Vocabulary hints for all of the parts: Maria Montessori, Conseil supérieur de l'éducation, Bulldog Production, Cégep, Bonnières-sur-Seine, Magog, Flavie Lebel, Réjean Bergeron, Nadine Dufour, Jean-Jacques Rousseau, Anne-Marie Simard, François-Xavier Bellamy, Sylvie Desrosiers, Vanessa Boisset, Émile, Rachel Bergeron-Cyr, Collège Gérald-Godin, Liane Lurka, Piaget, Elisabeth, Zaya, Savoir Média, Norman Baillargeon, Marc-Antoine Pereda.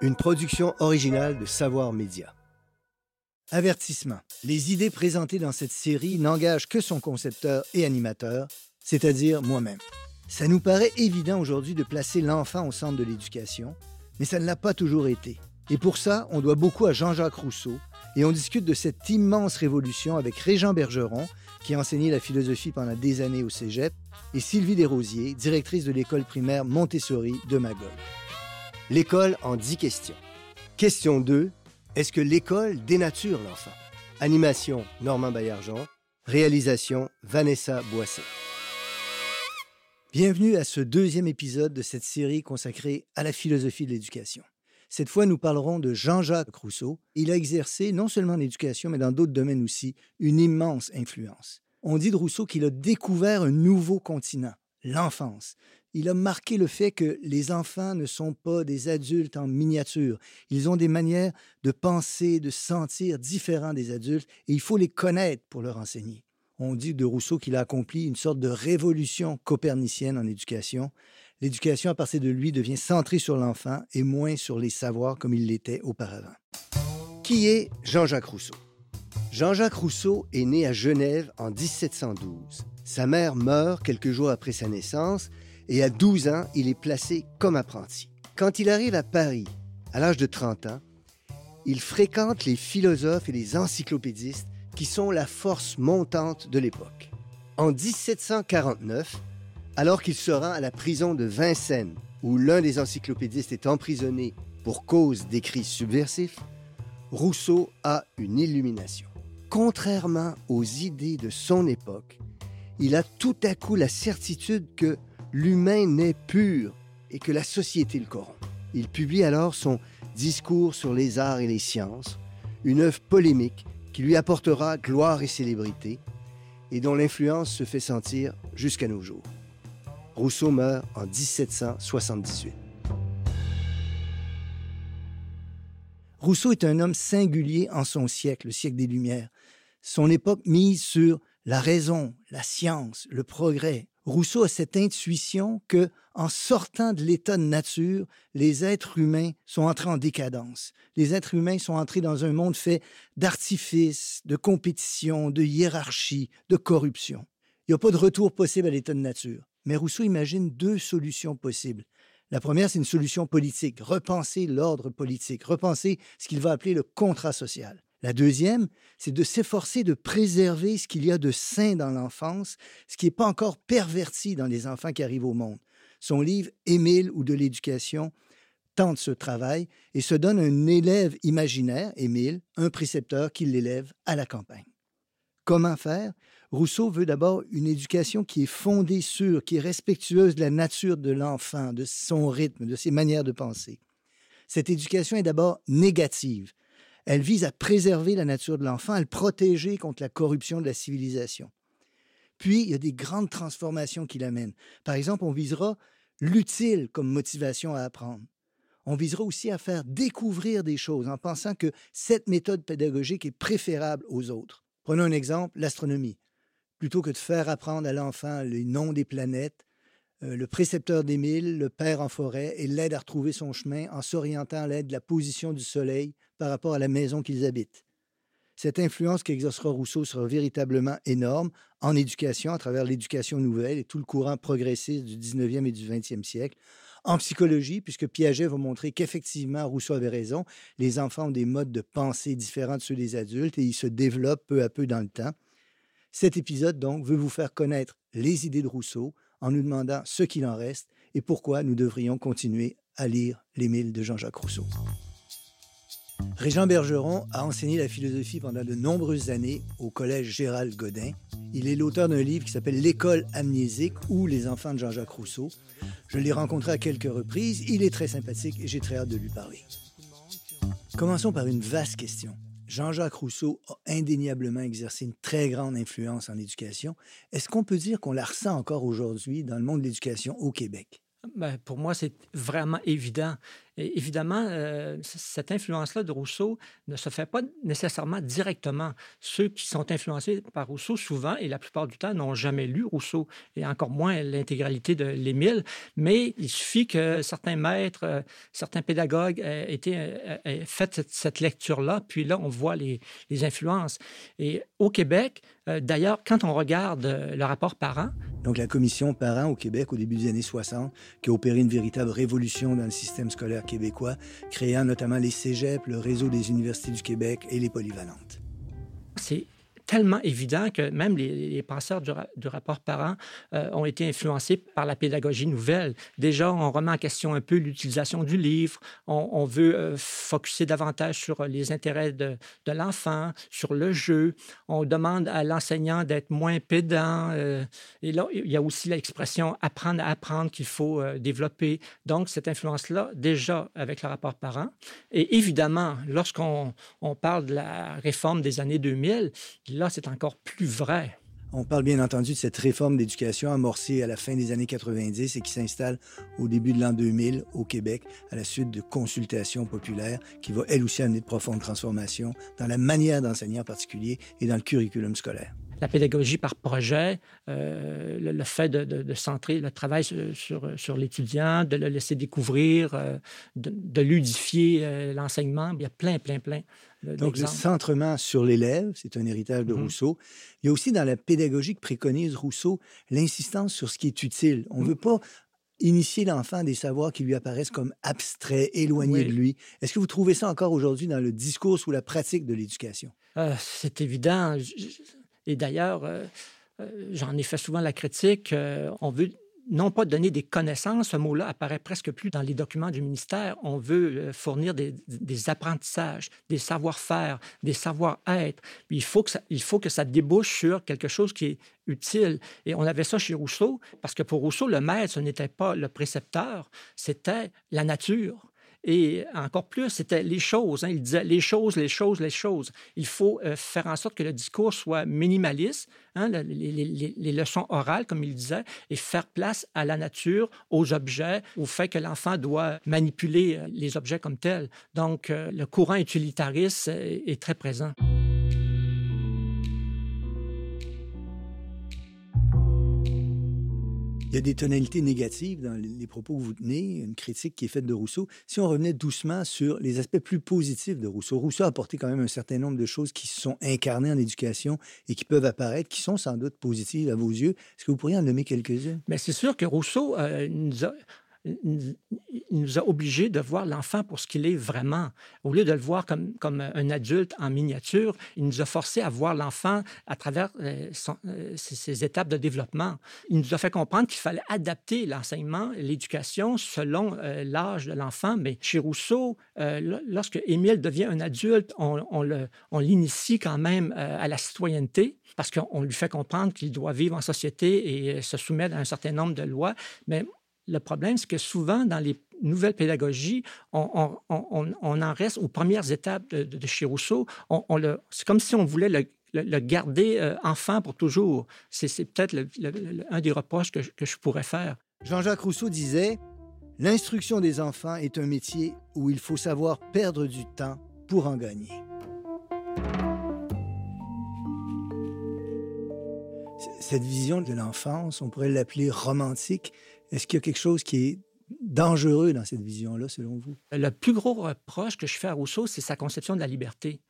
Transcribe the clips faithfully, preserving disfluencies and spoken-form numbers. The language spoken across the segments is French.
une production originale de Savoir Média. Avertissement. Les idées présentées dans cette série n'engagent que son concepteur et animateur, c'est-à-dire moi-même. Ça nous paraît évident aujourd'hui de placer l'enfant au centre de l'éducation, mais ça ne l'a pas toujours été. Et pour ça, on doit beaucoup à Jean-Jacques Rousseau, et on discute de cette immense révolution avec Réjean Bergeron, qui a enseigné la philosophie pendant des années au Cégep, et Sylvie Desrosiers, directrice de l'école primaire Montessori de Magog. L'école en dix questions. Question deux. Est-ce que l'école dénature l'enfant? Animation, Norman Baillargeon. Réalisation, Vanessa Boisset. Bienvenue à ce deuxième épisode de cette série consacrée à la philosophie de l'éducation. Cette fois, nous parlerons de Jean-Jacques Rousseau. Il a exercé, non seulement en éducation, mais dans d'autres domaines aussi, une immense influence. On dit de Rousseau qu'il a découvert un nouveau continent, l'enfance. Il a marqué le fait que les enfants ne sont pas des adultes en miniature. Ils ont des manières de penser, de sentir différents des adultes, et il faut les connaître pour leur enseigner. On dit de Rousseau qu'il a accompli une sorte de révolution copernicienne en éducation. L'éducation, à partir de lui, devient centrée sur l'enfant et moins sur les savoirs comme il l'était auparavant. Qui est Jean-Jacques Rousseau? Jean-Jacques Rousseau est né à Genève en dix-sept cent douze. Sa mère meurt quelques jours après sa naissance et à douze ans, il est placé comme apprenti. Quand il arrive à Paris, à l'âge de trente ans, il fréquente les philosophes et les encyclopédistes qui sont la force montante de l'époque. En dix-sept cent quarante-neuf, alors qu'il se rend à la prison de Vincennes, où l'un des encyclopédistes est emprisonné pour cause d'écrits subversifs, Rousseau a une illumination. Contrairement aux idées de son époque, il a tout à coup la certitude que l'humain n'est pur et que la société le corrompt. Il publie alors son Discours sur les arts et les sciences, une œuvre polémique qui lui apportera gloire et célébrité et dont l'influence se fait sentir jusqu'à nos jours. Rousseau meurt en dix-sept cent soixante-dix-huit. Rousseau est un homme singulier en son siècle, le siècle des Lumières. Son époque mise sur la raison, la science, le progrès. Rousseau a cette intuition que, en sortant de l'état de nature, les êtres humains sont entrés en décadence. Les êtres humains sont entrés dans un monde fait d'artifices, de compétition, de hiérarchie, de corruption. Il n'y a pas de retour possible à l'état de nature. Mais Rousseau imagine deux solutions possibles. La première, c'est une solution politique, repenser l'ordre politique, repenser ce qu'il va appeler le contrat social. La deuxième, c'est de s'efforcer de préserver ce qu'il y a de sain dans l'enfance, ce qui n'est pas encore perverti dans les enfants qui arrivent au monde. Son livre « Émile ou de l'éducation » tente ce travail et se donne un élève imaginaire, Émile, un précepteur qui l'élève à la campagne. Comment faire? Rousseau veut d'abord une éducation qui est fondée sur, qui est respectueuse de la nature de l'enfant, de son rythme, de ses manières de penser. Cette éducation est d'abord négative. Elle vise à préserver la nature de l'enfant, à le protéger contre la corruption de la civilisation. Puis, il y a des grandes transformations qu'il amène. Par exemple, on visera l'utile comme motivation à apprendre. On visera aussi à faire découvrir des choses en pensant que cette méthode pédagogique est préférable aux autres. Prenons un exemple, l'astronomie. Plutôt que de faire apprendre à l'enfant les noms des planètes, euh, le précepteur d'Émile le perd en forêt et l'aide à retrouver son chemin en s'orientant à l'aide de la position du soleil par rapport à la maison qu'ils habitent. Cette influence qu'exercera Rousseau sera véritablement énorme en éducation, à travers l'éducation nouvelle et tout le courant progressiste du dix-neuvième et du vingtième siècle. En psychologie, puisque Piaget va montrer qu'effectivement, Rousseau avait raison, les enfants ont des modes de pensée différents de ceux des adultes et ils se développent peu à peu dans le temps. Cet épisode, donc, veut vous faire connaître les idées de Rousseau en nous demandant ce qu'il en reste et pourquoi nous devrions continuer à lire l'Émile de Jean-Jacques Rousseau. Réjean Bergeron a enseigné la philosophie pendant de nombreuses années au Collège Gérald-Godin. Il est l'auteur d'un livre qui s'appelle « L'école amnésique » ou « Les enfants de Jean-Jacques Rousseau ». Je l'ai rencontré à quelques reprises, il est très sympathique et j'ai très hâte de lui parler. Commençons par une vaste question. Jean-Jacques Rousseau a indéniablement exercé une très grande influence en éducation. Est-ce qu'on peut dire qu'on la ressent encore aujourd'hui dans le monde de l'éducation au Québec? Ben, pour moi, c'est vraiment évident. Et évidemment, euh, cette influence-là de Rousseau ne se fait pas nécessairement directement. Ceux qui sont influencés par Rousseau, souvent, et la plupart du temps, n'ont jamais lu Rousseau, et encore moins l'intégralité de l'Émile, mais il suffit que certains maîtres, euh, certains pédagogues aient, été, aient fait cette, cette lecture-là, puis là, on voit les, les influences. Et au Québec, euh, d'ailleurs, quand on regarde euh, le rapport parents... Donc, la commission parents au Québec, au début des années soixante, qui a opéré une véritable révolution dans le système scolaire québécois, créant notamment les Cégeps, le réseau des universités du Québec et les polyvalentes. C'est tellement évident que même les, les penseurs du, ra- du rapport parents euh, ont été influencés par la pédagogie nouvelle. Déjà, on remet en question un peu l'utilisation du livre. On, on veut euh, focusser davantage sur les intérêts de, de l'enfant, sur le jeu. On demande à l'enseignant d'être moins pédant. Euh, et là, il y a aussi l'expression « apprendre à apprendre » qu'il faut euh, développer. Donc, cette influence-là, déjà avec le rapport parents. Et évidemment, lorsqu'on on parle de la réforme des années deux mille, là, c'est encore plus vrai. On parle bien entendu de cette réforme d'éducation amorcée à la fin des années quatre-vingt-dix et qui s'installe au début de l'an deux mille au Québec à la suite de consultations populaires qui va, elle aussi, amener de profondes transformations dans la manière d'enseigner en particulier et dans le curriculum scolaire. La pédagogie par projet, euh, le, le fait de, de, de centrer le travail sur, sur, sur l'étudiant, de le laisser découvrir, euh, de, de ludifier euh, l'enseignement, il y a plein, plein, plein d'exemples. Donc, le centrement sur l'élève, c'est un héritage de mmh. Rousseau. Il y a aussi dans la pédagogie que préconise Rousseau l'insistance sur ce qui est utile. On ne mmh. veut pas initier l'enfant à des savoirs qui lui apparaissent comme abstraits, éloignés oui. de lui. Est-ce que vous trouvez ça encore aujourd'hui dans le discours ou la pratique de l'éducation? Euh, c'est évident. Je... Et d'ailleurs, euh, euh, j'en ai fait souvent la critique, euh, on veut non pas donner des connaissances, ce mot-là apparaît presque plus dans les documents du ministère, on veut fournir des, des apprentissages, des savoir-faire, des savoir-être. Puis il faut que ça, il faut que ça débouche sur quelque chose qui est utile. Et on avait ça chez Rousseau, parce que pour Rousseau, le maître, ce n'était pas le précepteur, c'était la nature. Et encore plus, c'était les choses. Hein. Il disait les choses, les choses, les choses. Il faut euh, faire en sorte que le discours soit minimaliste, hein, les, les, les, les leçons orales, comme il disait, et faire place à la nature, aux objets, au fait que l'enfant doit manipuler les objets comme tels. Donc, euh, le courant utilitariste est, est très présent. Il y a des tonalités négatives dans les propos que vous tenez, une critique qui est faite de Rousseau. Si on revenait doucement sur les aspects plus positifs de Rousseau, Rousseau a apporté quand même un certain nombre de choses qui se sont incarnées en éducation et qui peuvent apparaître, qui sont sans doute positives à vos yeux. Est-ce que vous pourriez en nommer quelques-unes? Bien, c'est sûr que Rousseau euh, nous a... il nous a obligés de voir l'enfant pour ce qu'il est vraiment. Au lieu de le voir comme, comme un adulte en miniature, il nous a forcés à voir l'enfant à travers euh, son, euh, ses, ses étapes de développement. Il nous a fait comprendre qu'il fallait adapter l'enseignement, l'éducation, selon euh, l'âge de l'enfant. Mais chez Rousseau, euh, lorsque Émile devient un adulte, on, on, le, on l'initie quand même euh, à la citoyenneté, parce qu'on lui fait comprendre qu'il doit vivre en société et euh, se soumettre à un certain nombre de lois. Mais le problème, c'est que souvent, dans les nouvelles pédagogies, on, on, on, on en reste aux premières étapes de, de, de chez Rousseau. On, on le, c'est comme si on voulait le, le, le garder euh, enfant pour toujours. C'est, c'est peut-être le, le, le, un des reproches que, que je pourrais faire. Jean-Jacques Rousseau disait « L'instruction des enfants est un métier où il faut savoir perdre du temps pour en gagner. » Cette vision de l'enfance, on pourrait l'appeler romantique. Est-ce qu'il y a quelque chose qui est dangereux dans cette vision-là, selon vous? Le plus gros reproche que je fais à Rousseau, c'est sa conception de la liberté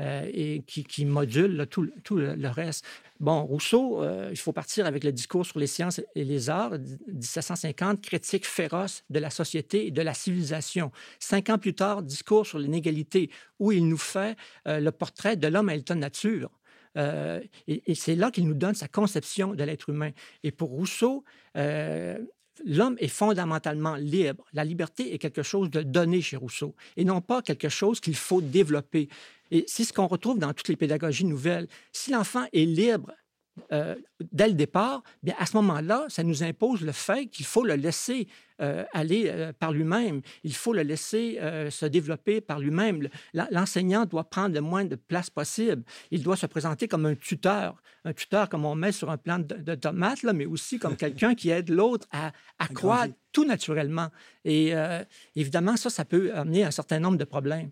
euh, et qui, qui module là, tout, tout le reste. Bon, Rousseau, euh, il faut partir avec le discours sur les sciences et les arts, dix-sept cent cinquante, critique féroce de la société et de la civilisation. Cinq ans plus tard, discours sur l'inégalité, où il nous fait euh, le portrait de l'homme à l'état de nature. Euh, et, et c'est là qu'il nous donne sa conception de l'être humain. Et pour Rousseau, euh, l'homme est fondamentalement libre. La liberté est quelque chose de donné chez Rousseau et non pas quelque chose qu'il faut développer. Et c'est ce qu'on retrouve dans toutes les pédagogies nouvelles. Si l'enfant est libre euh, dès le départ, bien, à ce moment-là, ça nous impose le fait qu'il faut le laisser euh, aller euh, par lui-même. Il faut le laisser euh, se développer par lui-même. L'enseignant doit prendre le moins de place possible. Il doit se présenter comme un tuteur. Un tuteur comme on met sur un plant de, de tomates, là, mais aussi comme quelqu'un qui aide l'autre à, à croître tout naturellement. Et euh, évidemment, ça, ça peut amener un certain nombre de problèmes.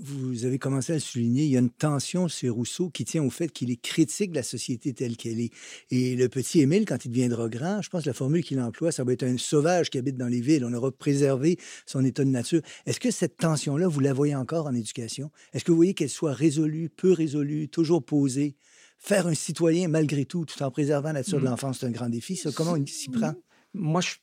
Vous avez commencé à le souligner, il y a une tension chez Rousseau qui tient au fait qu'il est critique de la société telle qu'elle est. Et le petit Émile, quand il deviendra grand, je pense que la formule qu'il emploie, ça va être un sauvage qui habite dans les villes. On aura préservé son état de nature. Est-ce que cette tension-là, vous la voyez encore en éducation? Est-ce que vous voyez qu'elle soit résolue, peu résolue, toujours posée? Faire un citoyen malgré tout, tout en préservant la nature de l'enfance, c'est un grand défi. Ça, comment on s'y prend? Moi, je...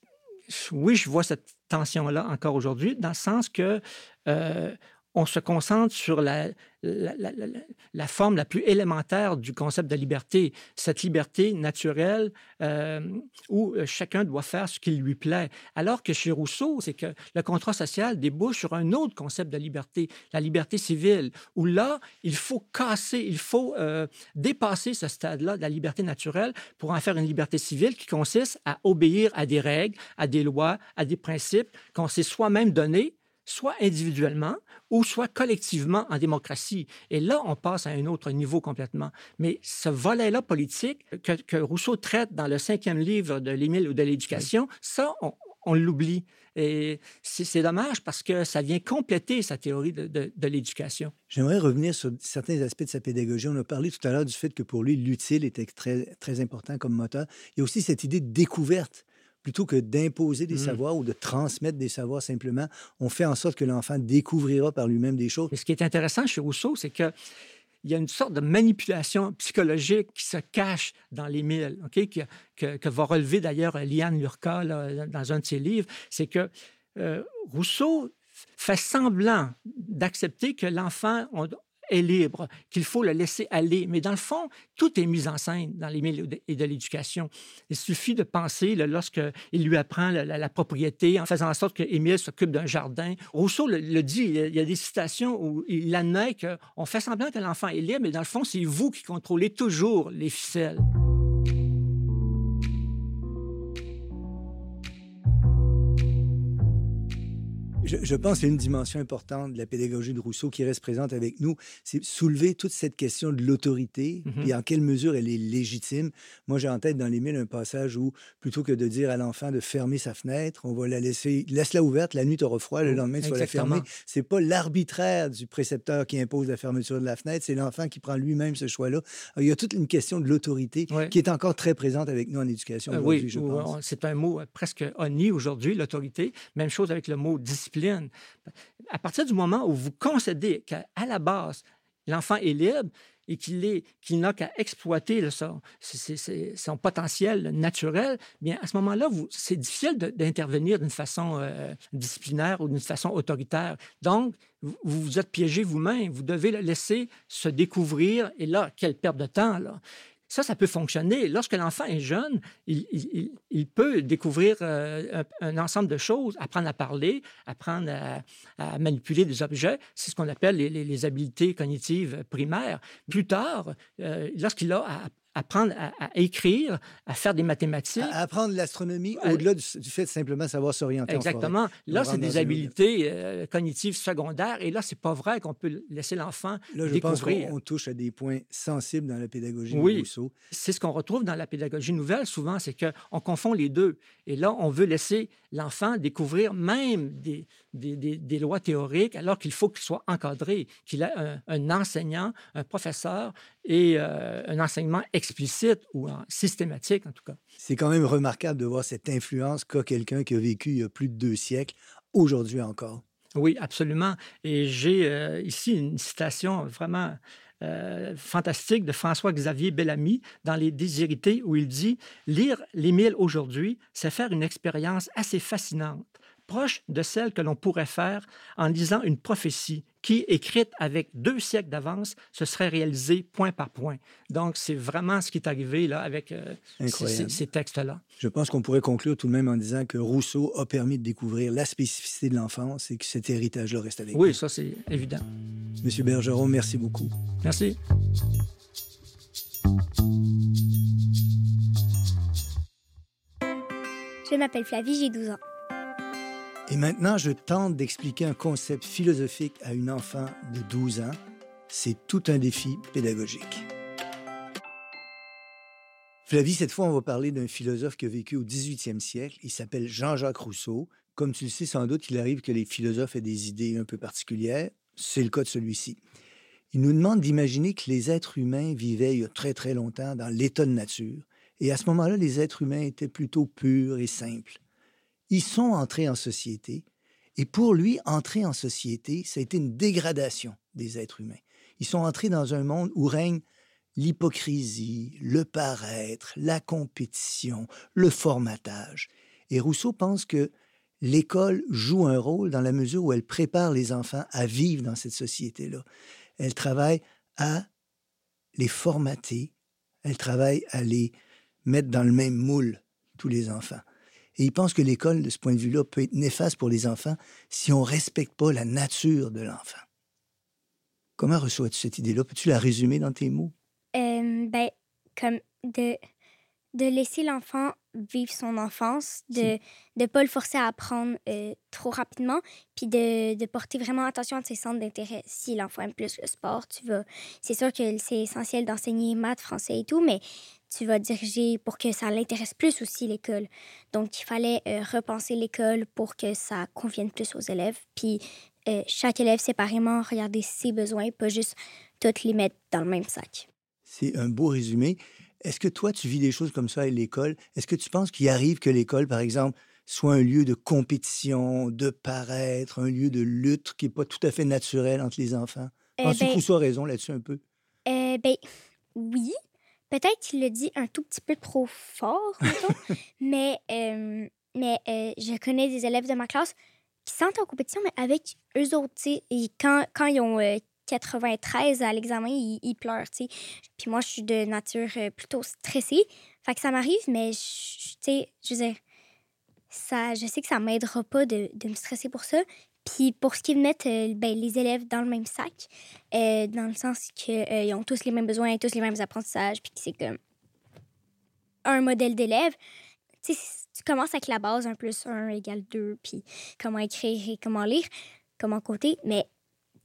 oui, je vois cette tension-là encore aujourd'hui, dans le sens que... Euh... on se concentre sur la, la, la, la, la forme la plus élémentaire du concept de liberté, cette liberté naturelle euh, où chacun doit faire ce qui lui plaît. Alors que chez Rousseau, c'est que le contrat social débouche sur un autre concept de liberté, la liberté civile, où là, il faut casser, il faut euh, dépasser ce stade-là de la liberté naturelle pour en faire une liberté civile qui consiste à obéir à des règles, à des lois, à des principes qu'on s'est soi-même donnés, soit individuellement ou soit collectivement en démocratie. Et là, on passe à un autre niveau complètement. Mais ce volet-là politique que, que Rousseau traite dans le cinquième livre de l'Émile ou de l'Éducation, ça, on, on l'oublie. Et c'est, c'est dommage parce que ça vient compléter sa théorie de, de, de l'éducation. J'aimerais revenir sur certains aspects de sa pédagogie. On a parlé tout à l'heure du fait que pour lui, l'utile était très, très important comme moteur. Il y a aussi cette idée de découverte. Plutôt que d'imposer des mmh. savoirs ou de transmettre des savoirs simplement, on fait en sorte que l'enfant découvrira par lui-même des choses. Mais ce qui est intéressant chez Rousseau, c'est que il y a une sorte de manipulation psychologique qui se cache dans l'Émile, okay, que, que, que va relever d'ailleurs Liane Lurka là, dans un de ses livres. C'est que euh, Rousseau fait semblant d'accepter que l'enfant... On, est libre, qu'il faut le laisser aller. Mais dans le fond, tout est mis en scène dans l'Émile et de l'Éducation. Il suffit de penser, lorsqu'il lui apprend la, la, la propriété, en faisant en sorte que Émile s'occupe d'un jardin. Rousseau le, le dit, il y a des citations où il admet qu'on fait semblant que l'enfant est libre, mais dans le fond, c'est vous qui contrôlez toujours les ficelles. Je, je pense qu'il y a une dimension importante de la pédagogie de Rousseau qui reste présente avec nous, c'est soulever toute cette question de l'autorité mm-hmm. et en quelle mesure elle est légitime. Moi, j'ai en tête dans l'Émile un passage où, plutôt que de dire à l'enfant de fermer sa fenêtre, on va la laisser, laisse-la ouverte, la nuit t'auras froid, le lendemain tu vas la fermer. C'est pas l'arbitraire du précepteur qui impose la fermeture de la fenêtre, c'est l'enfant qui prend lui-même ce choix-là. Alors, il y a toute une question de l'autorité ouais. qui est encore très présente avec nous en éducation euh, aujourd'hui, oui, je pense. C'est un mot presque honni aujourd'hui, l'autorité. Même chose avec le mot discipline. À partir du moment où vous concédez qu'à la base, l'enfant est libre et qu'il, est, qu'il n'a qu'à exploiter le, son, c'est, c'est, son potentiel naturel, bien à ce moment-là, vous, c'est difficile de, d'intervenir d'une façon euh, disciplinaire ou d'une façon autoritaire. Donc, vous vous êtes piégé vous-même. Vous devez le laisser se découvrir. Et là, quelle perte de temps, là! Ça, ça peut fonctionner. Lorsque l'enfant est jeune, il, il, il peut découvrir euh, un, un ensemble de choses, apprendre à parler, apprendre à, à manipuler des objets. C'est ce qu'on appelle les, les, les habiletés cognitives primaires. Plus tard, euh, lorsqu'il a à apprendre à, à écrire, à faire des mathématiques. À apprendre l'astronomie à, au-delà du, du fait de simplement savoir s'orienter. Exactement. En forêt, là, c'est des habiletés euh, cognitives secondaires et là, c'est pas vrai qu'on peut laisser l'enfant là, je découvrir. Pense qu'on on touche à des points sensibles dans la pédagogie oui. de Rousseau. C'est ce qu'on retrouve dans la pédagogie nouvelle souvent, c'est qu'on confond les deux. Et là, on veut laisser l'enfant découvrir même des, des, des, des lois théoriques alors qu'il faut qu'il soit encadré, qu'il ait un, un enseignant, un professeur et euh, un enseignement explicite ou en systématique, en tout cas. C'est quand même remarquable de voir cette influence qu'a quelqu'un qui a vécu il y a plus de deux siècles, aujourd'hui encore. Oui, absolument. Et j'ai euh, ici une citation vraiment euh, fantastique de François-Xavier Bellamy dans Les Déshérités, où il dit « Lire l'Émile aujourd'hui, c'est faire une expérience assez fascinante, proche de celle que l'on pourrait faire en lisant une prophétie qui, écrite avec deux siècles d'avance, se serait réalisée point par point. » Donc, c'est vraiment ce qui est arrivé là, avec euh, ces, ces textes-là. Je pense qu'on pourrait conclure tout de même en disant que Rousseau a permis de découvrir la spécificité de l'enfance et que cet héritage-là reste avec nous. Oui, ça, c'est évident. Monsieur Bergeron, merci beaucoup. Merci. Je m'appelle Flavie, j'ai douze ans. Et maintenant, je tente d'expliquer un concept philosophique à une enfant de douze ans. C'est tout un défi pédagogique. Flavie, cette fois, on va parler d'un philosophe qui a vécu au dix-huitième siècle. Il s'appelle Jean-Jacques Rousseau. Comme tu le sais sans doute, il arrive que les philosophes aient des idées un peu particulières. C'est le cas de celui-ci. Il nous demande d'imaginer que les êtres humains vivaient il y a très, très longtemps dans l'état de nature. Et à ce moment-là, les êtres humains étaient plutôt purs et simples. Ils sont entrés en société. Et pour lui, entrer en société, ça a été une dégradation des êtres humains. Ils sont entrés dans un monde où règne l'hypocrisie, le paraître, la compétition, le formatage. Et Rousseau pense que l'école joue un rôle dans la mesure où elle prépare les enfants à vivre dans cette société-là. Elle travaille à les formater, elle travaille à les mettre dans le même moule, tous les enfants. Et il pense que l'école, de ce point de vue-là, peut être néfaste pour les enfants si on ne respecte pas la nature de l'enfant. Comment reçois-tu cette idée-là? Peux-tu la résumer dans tes mots? Euh, ben, comme de, de laisser l'enfant vivre son enfance, de ne pas le forcer à apprendre euh, trop rapidement, puis de, de porter vraiment attention à ses centres d'intérêt. Si l'enfant aime plus le sport, tu vas... C'est sûr que c'est essentiel d'enseigner maths, français et tout, mais tu vas diriger pour que ça l'intéresse plus aussi, l'école. Donc, il fallait euh, repenser l'école pour que ça convienne plus aux élèves, puis euh, chaque élève séparément regarder ses besoins, pas juste toutes les mettre dans le même sac. C'est un beau résumé. Est-ce que toi, tu vis des choses comme ça à l'école? Est-ce que tu penses qu'il arrive que l'école, par exemple, soit un lieu de compétition, de paraître, un lieu de lutte qui n'est pas tout à fait naturel entre les enfants? Euh, Penses-tu ben, que Rousseau a raison là-dessus un peu? Euh, ben, oui. Peut-être qu'il le dit un tout petit peu trop fort, mais, euh, mais euh, je connais des élèves de ma classe qui sont en compétition, mais avec eux autres, tu sais, et quand, quand ils ont... Euh, quatre-vingt-treize à l'examen, il, il pleure, tu sais. Puis moi, je suis de nature plutôt stressée. Fait que ça m'arrive, mais tu sais, je veux dire, ça, je sais que ça m'aidera pas de, de me stresser pour ça. Puis pour ce qui est de mettre euh, ben, les élèves dans le même sac, euh, dans le sens qu'ils euh, ont tous les mêmes besoins, tous les mêmes apprentissages, puis que c'est comme un modèle d'élève, tu sais, tu commences avec la base, un plus un égale deux, puis comment écrire et comment lire, comment compter, mais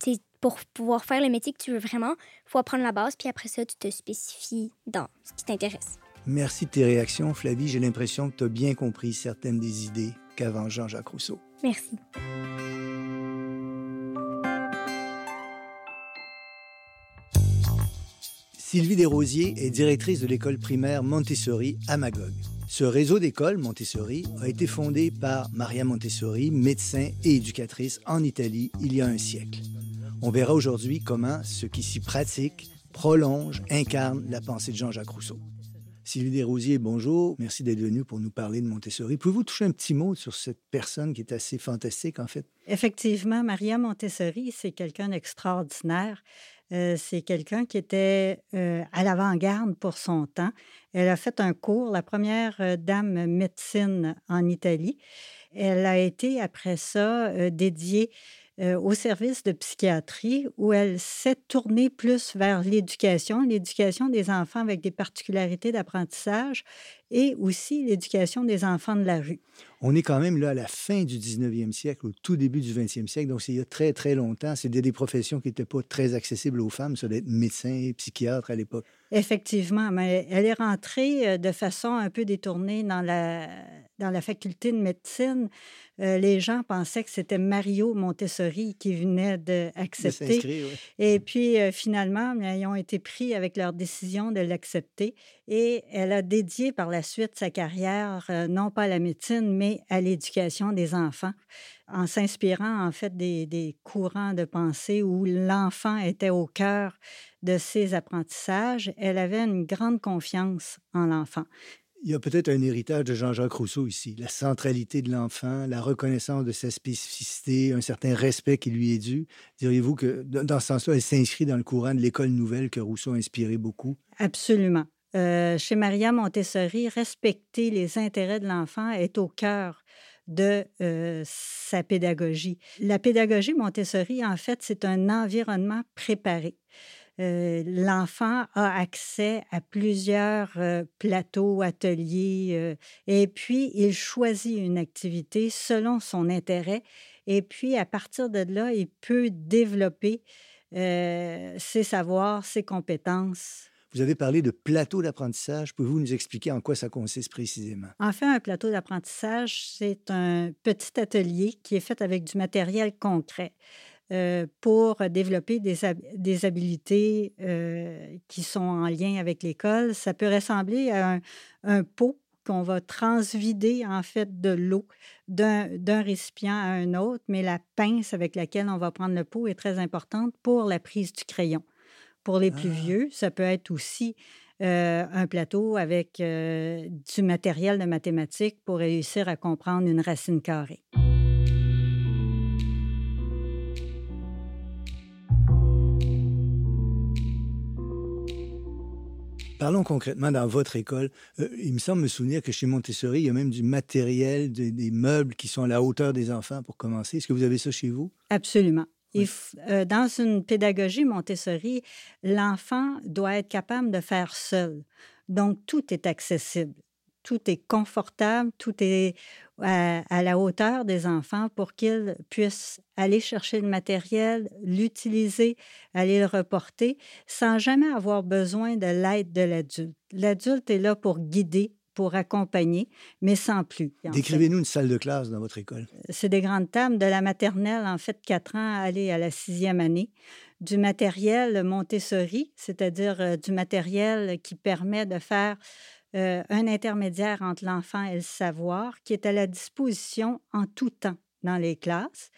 tu sais, pour pouvoir faire le métier que tu veux vraiment, il faut apprendre la base, puis après ça, tu te spécifies dans ce qui t'intéresse. Merci de tes réactions, Flavie. J'ai l'impression que tu as bien compris certaines des idées qu'avance Jean-Jacques Rousseau. Merci. Sylvie Desrosiers est directrice de l'école primaire Montessori à Magog. Ce réseau d'écoles Montessori a été fondé par Maria Montessori, médecin et éducatrice en Italie il y a un siècle. On verra aujourd'hui comment ce qui s'y pratique prolonge, incarne la pensée de Jean-Jacques Rousseau. Sylvie Desrosiers, bonjour. Merci d'être venue pour nous parler de Montessori. Pouvez-vous toucher un petit mot sur cette personne qui est assez fantastique, en fait? Effectivement, Maria Montessori, c'est quelqu'un d'extraordinaire. Euh, c'est quelqu'un qui était euh, à l'avant-garde pour son temps. Elle a fait un cours, la première euh, dame médecine en Italie. Elle a été, après ça, euh, dédiée au service de psychiatrie, où elle s'est tournée plus vers l'éducation, l'éducation des enfants avec des particularités d'apprentissage et aussi l'éducation des enfants de la rue. On est quand même là à la fin du dix-neuvième siècle, au tout début du vingtième siècle, donc c'est il y a très, très longtemps. C'est des, des professions qui n'étaient pas très accessibles aux femmes, ça d'être médecin et psychiatre à l'époque. Effectivement, mais elle est rentrée de façon un peu détournée dans la, dans la faculté de médecine. Euh, les gens pensaient que c'était Mario Montessori qui venait d'accepter. De s'inscrire, oui. Et puis, euh, finalement, ils ont été pris avec leur décision de l'accepter. Et elle a dédié par la suite sa carrière, euh, non pas à la médecine, mais à l'éducation des enfants, en s'inspirant, en fait, des, des courants de pensée où l'enfant était au cœur de ses apprentissages. Elle avait une grande confiance en l'enfant. Il y a peut-être un héritage de Jean-Jacques Rousseau ici, la centralité de l'enfant, la reconnaissance de sa spécificité, un certain respect qui lui est dû. Diriez-vous que, dans ce sens-là, elle s'inscrit dans le courant de l'école nouvelle que Rousseau a inspiré beaucoup? Absolument. Euh, chez Maria Montessori, respecter les intérêts de l'enfant est au cœur de euh, sa pédagogie. La pédagogie Montessori, en fait, c'est un environnement préparé. euh, l'enfant a accès à plusieurs euh, plateaux, ateliers, euh, et puis il choisit une activité selon son intérêt. Et puis, à partir de là, il peut développer euh, ses savoirs, ses compétences. Vous avez parlé de plateau d'apprentissage. Pouvez-vous nous expliquer en quoi ça consiste précisément? En fait, un plateau d'apprentissage, c'est un petit atelier qui est fait avec du matériel concret euh, pour développer des, des habiletés euh, qui sont en lien avec l'école. Ça peut ressembler à un, un pot qu'on va transvider, en fait, de l'eau d'un, d'un récipient à un autre, mais la pince avec laquelle on va prendre le pot est très importante pour la prise du crayon. Pour les plus ah. vieux, ça peut être aussi euh, un plateau avec euh, du matériel de mathématiques pour réussir à comprendre une racine carrée. Parlons concrètement dans votre école. Euh, il me semble me souvenir que chez Montessori, il y a même du matériel, de, des meubles qui sont à la hauteur des enfants pour commencer. Est-ce que vous avez ça chez vous? Absolument. Et, euh, dans une pédagogie Montessori, l'enfant doit être capable de faire seul. Donc, tout est accessible, tout est confortable, tout est à, à la hauteur des enfants pour qu'ils puissent aller chercher le matériel, l'utiliser, aller le reporter, sans jamais avoir besoin de l'aide de l'adulte. L'adulte est là pour guider, pour accompagner, mais sans plus. Décrivez-nous une salle de classe dans votre école. C'est des grandes tables, de la maternelle, en fait, quatre ans, à aller à la sixième année. Du matériel Montessori, c'est-à-dire du matériel qui permet de faire euh, un intermédiaire entre l'enfant et le savoir, qui est à la disposition en tout temps dans les classes,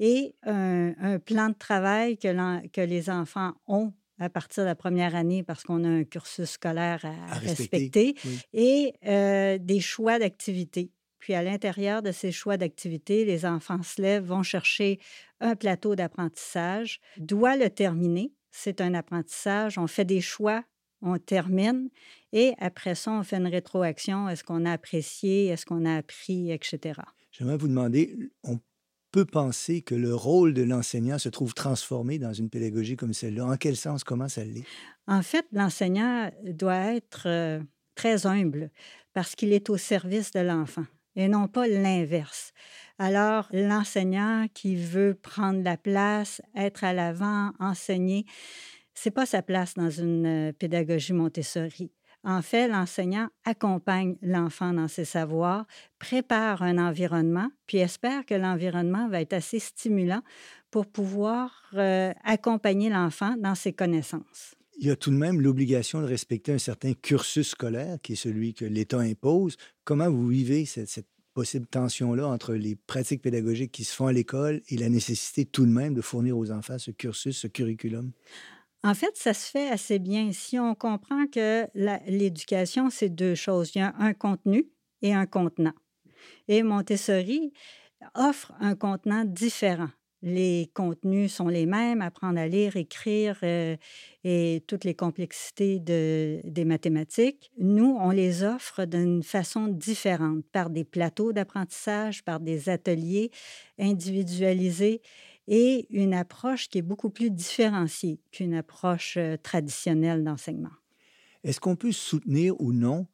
et un, un plan de travail que, que les enfants ont à partir de la première année, parce qu'on a un cursus scolaire à, à respecter, respecter oui. et euh, des choix d'activités. Puis à l'intérieur de ces choix d'activités, les enfants se lèvent, vont chercher un plateau d'apprentissage, doit le terminer. C'est un apprentissage, on fait des choix, on termine, et après ça, on fait une rétroaction. Est-ce qu'on a apprécié, est-ce qu'on a appris, et cetera. J'aimerais vous demander... on peut penser que le rôle de l'enseignant se trouve transformé dans une pédagogie comme celle-là. En quel sens? Comment ça l'est? En fait, l'enseignant doit être euh, très humble parce qu'il est au service de l'enfant et non pas l'inverse. Alors, l'enseignant qui veut prendre la place, être à l'avant, enseigner, c'est pas sa place dans une pédagogie Montessori. En fait, l'enseignant accompagne l'enfant dans ses savoirs, prépare un environnement, puis espère que l'environnement va être assez stimulant pour pouvoir euh, accompagner l'enfant dans ses connaissances. Il y a tout de même l'obligation de respecter un certain cursus scolaire, qui est celui que l'État impose. Comment vous vivez cette, cette possible tension-là entre les pratiques pédagogiques qui se font à l'école et la nécessité tout de même de fournir aux enfants ce cursus, ce curriculum? En fait, ça se fait assez bien. Si on comprend que la, l'éducation, c'est deux choses. Il y a un contenu et un contenant. Et Montessori offre un contenant différent. Les contenus sont les mêmes, apprendre à lire, écrire euh, et toutes les complexités de, des mathématiques. Nous, on les offre d'une façon différente, par des plateaux d'apprentissage, par des ateliers individualisés et une approche qui est beaucoup plus différenciée qu'une approche traditionnelle d'enseignement. Est-ce qu'on peut soutenir ou non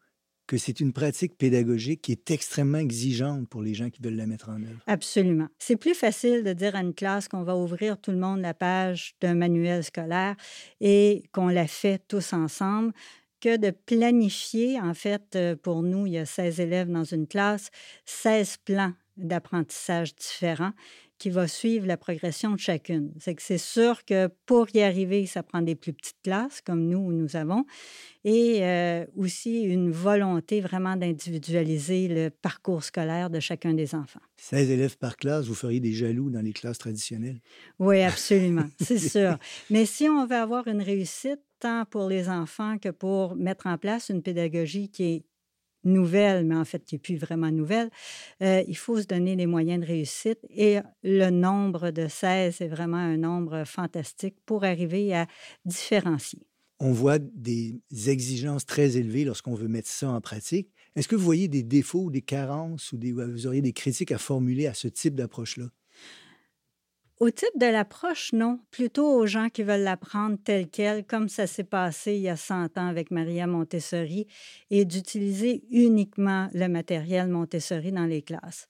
que c'est une pratique pédagogique qui est extrêmement exigeante pour les gens qui veulent la mettre en œuvre? Absolument. C'est plus facile de dire à une classe qu'on va ouvrir tout le monde la page d'un manuel scolaire et qu'on la fait tous ensemble que de planifier. En fait, pour nous, il y a seize élèves dans une classe, seize plans d'apprentissage différents qui va suivre la progression de chacune. C'est que c'est sûr que pour y arriver, ça prend des plus petites classes, comme nous, nous avons, et euh, aussi une volonté vraiment d'individualiser le parcours scolaire de chacun des enfants. seize élèves par classe, vous feriez des jaloux dans les classes traditionnelles? Oui, absolument, c'est sûr. Mais si on veut avoir une réussite, tant pour les enfants que pour mettre en place une pédagogie qui est nouvelle, mais en fait qui n'est plus vraiment nouvelle, euh, il faut se donner les moyens de réussite et le nombre de seize est vraiment un nombre fantastique pour arriver à différencier. On voit des exigences très élevées lorsqu'on veut mettre ça en pratique. Est-ce que vous voyez des défauts ou des carences ou des, vous auriez des critiques à formuler à ce type d'approche-là? Au type de l'approche, non. Plutôt aux gens qui veulent l'apprendre tel quel, comme ça s'est passé il y a cent ans avec Maria Montessori, et d'utiliser uniquement le matériel Montessori dans les classes.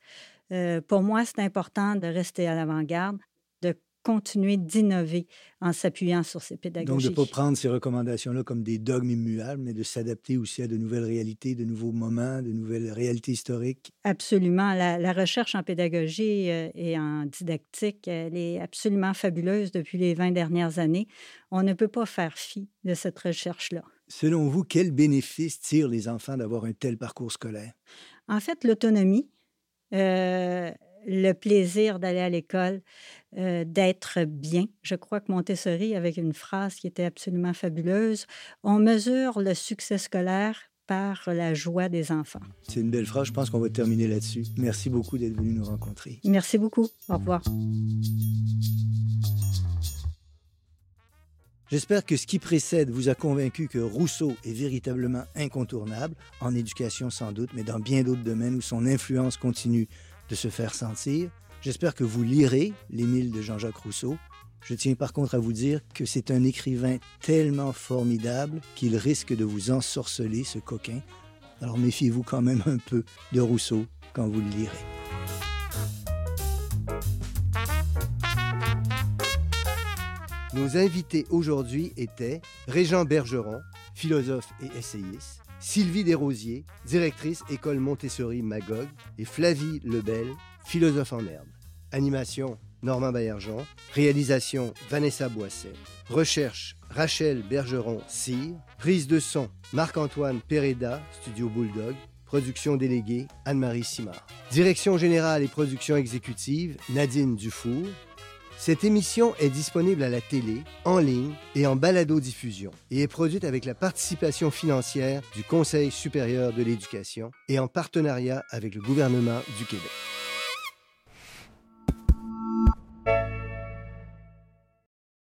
Euh, pour moi, c'est important de rester à l'avant-garde, de continuer d'innover en s'appuyant sur ces pédagogies. Donc, de ne pas prendre ces recommandations-là comme des dogmes immuables, mais de s'adapter aussi à de nouvelles réalités, de nouveaux moments, de nouvelles réalités historiques. Absolument. La, la recherche en pédagogie et en didactique, elle est absolument fabuleuse depuis les vingt dernières années. On ne peut pas faire fi de cette recherche-là. Selon vous, quels bénéfices tirent les enfants d'avoir un tel parcours scolaire? En fait, l'autonomie, euh, le plaisir d'aller à l'école, euh, d'être bien. Je crois que Montessori, avec une phrase qui était absolument fabuleuse, on mesure le succès scolaire par la joie des enfants. C'est une belle phrase, je pense qu'on va terminer là-dessus. Merci beaucoup d'être venu nous rencontrer. Merci beaucoup. Au revoir. J'espère que ce qui précède vous a convaincu que Rousseau est véritablement incontournable, en éducation sans doute, mais dans bien d'autres domaines où son influence continue de se faire sentir. J'espère que vous lirez l'Émile de Jean-Jacques Rousseau. Je tiens par contre à vous dire que c'est un écrivain tellement formidable qu'il risque de vous ensorceler, ce coquin. Alors méfiez-vous quand même un peu de Rousseau quand vous le lirez. Nos invités aujourd'hui étaient Réjean Bergeron, philosophe et essayiste, Sylvie Desrosiers, directrice École Montessori Magog, et Flavie Lebel, philosophe en herbe. Animation, Norman Baillargeon. Réalisation, Vanessa Boisset. Recherche, Rachel Bergeron-Cyr. Prise de son, Marc-Antoine Pereda, Studio Bulldog. Production déléguée, Anne-Marie Simard. Direction générale et production exécutive, Nadine Dufour. Cette émission est disponible à la télé, en ligne et en balado-diffusion et est produite avec la participation financière du Conseil supérieur de l'éducation et en partenariat avec le gouvernement du Québec.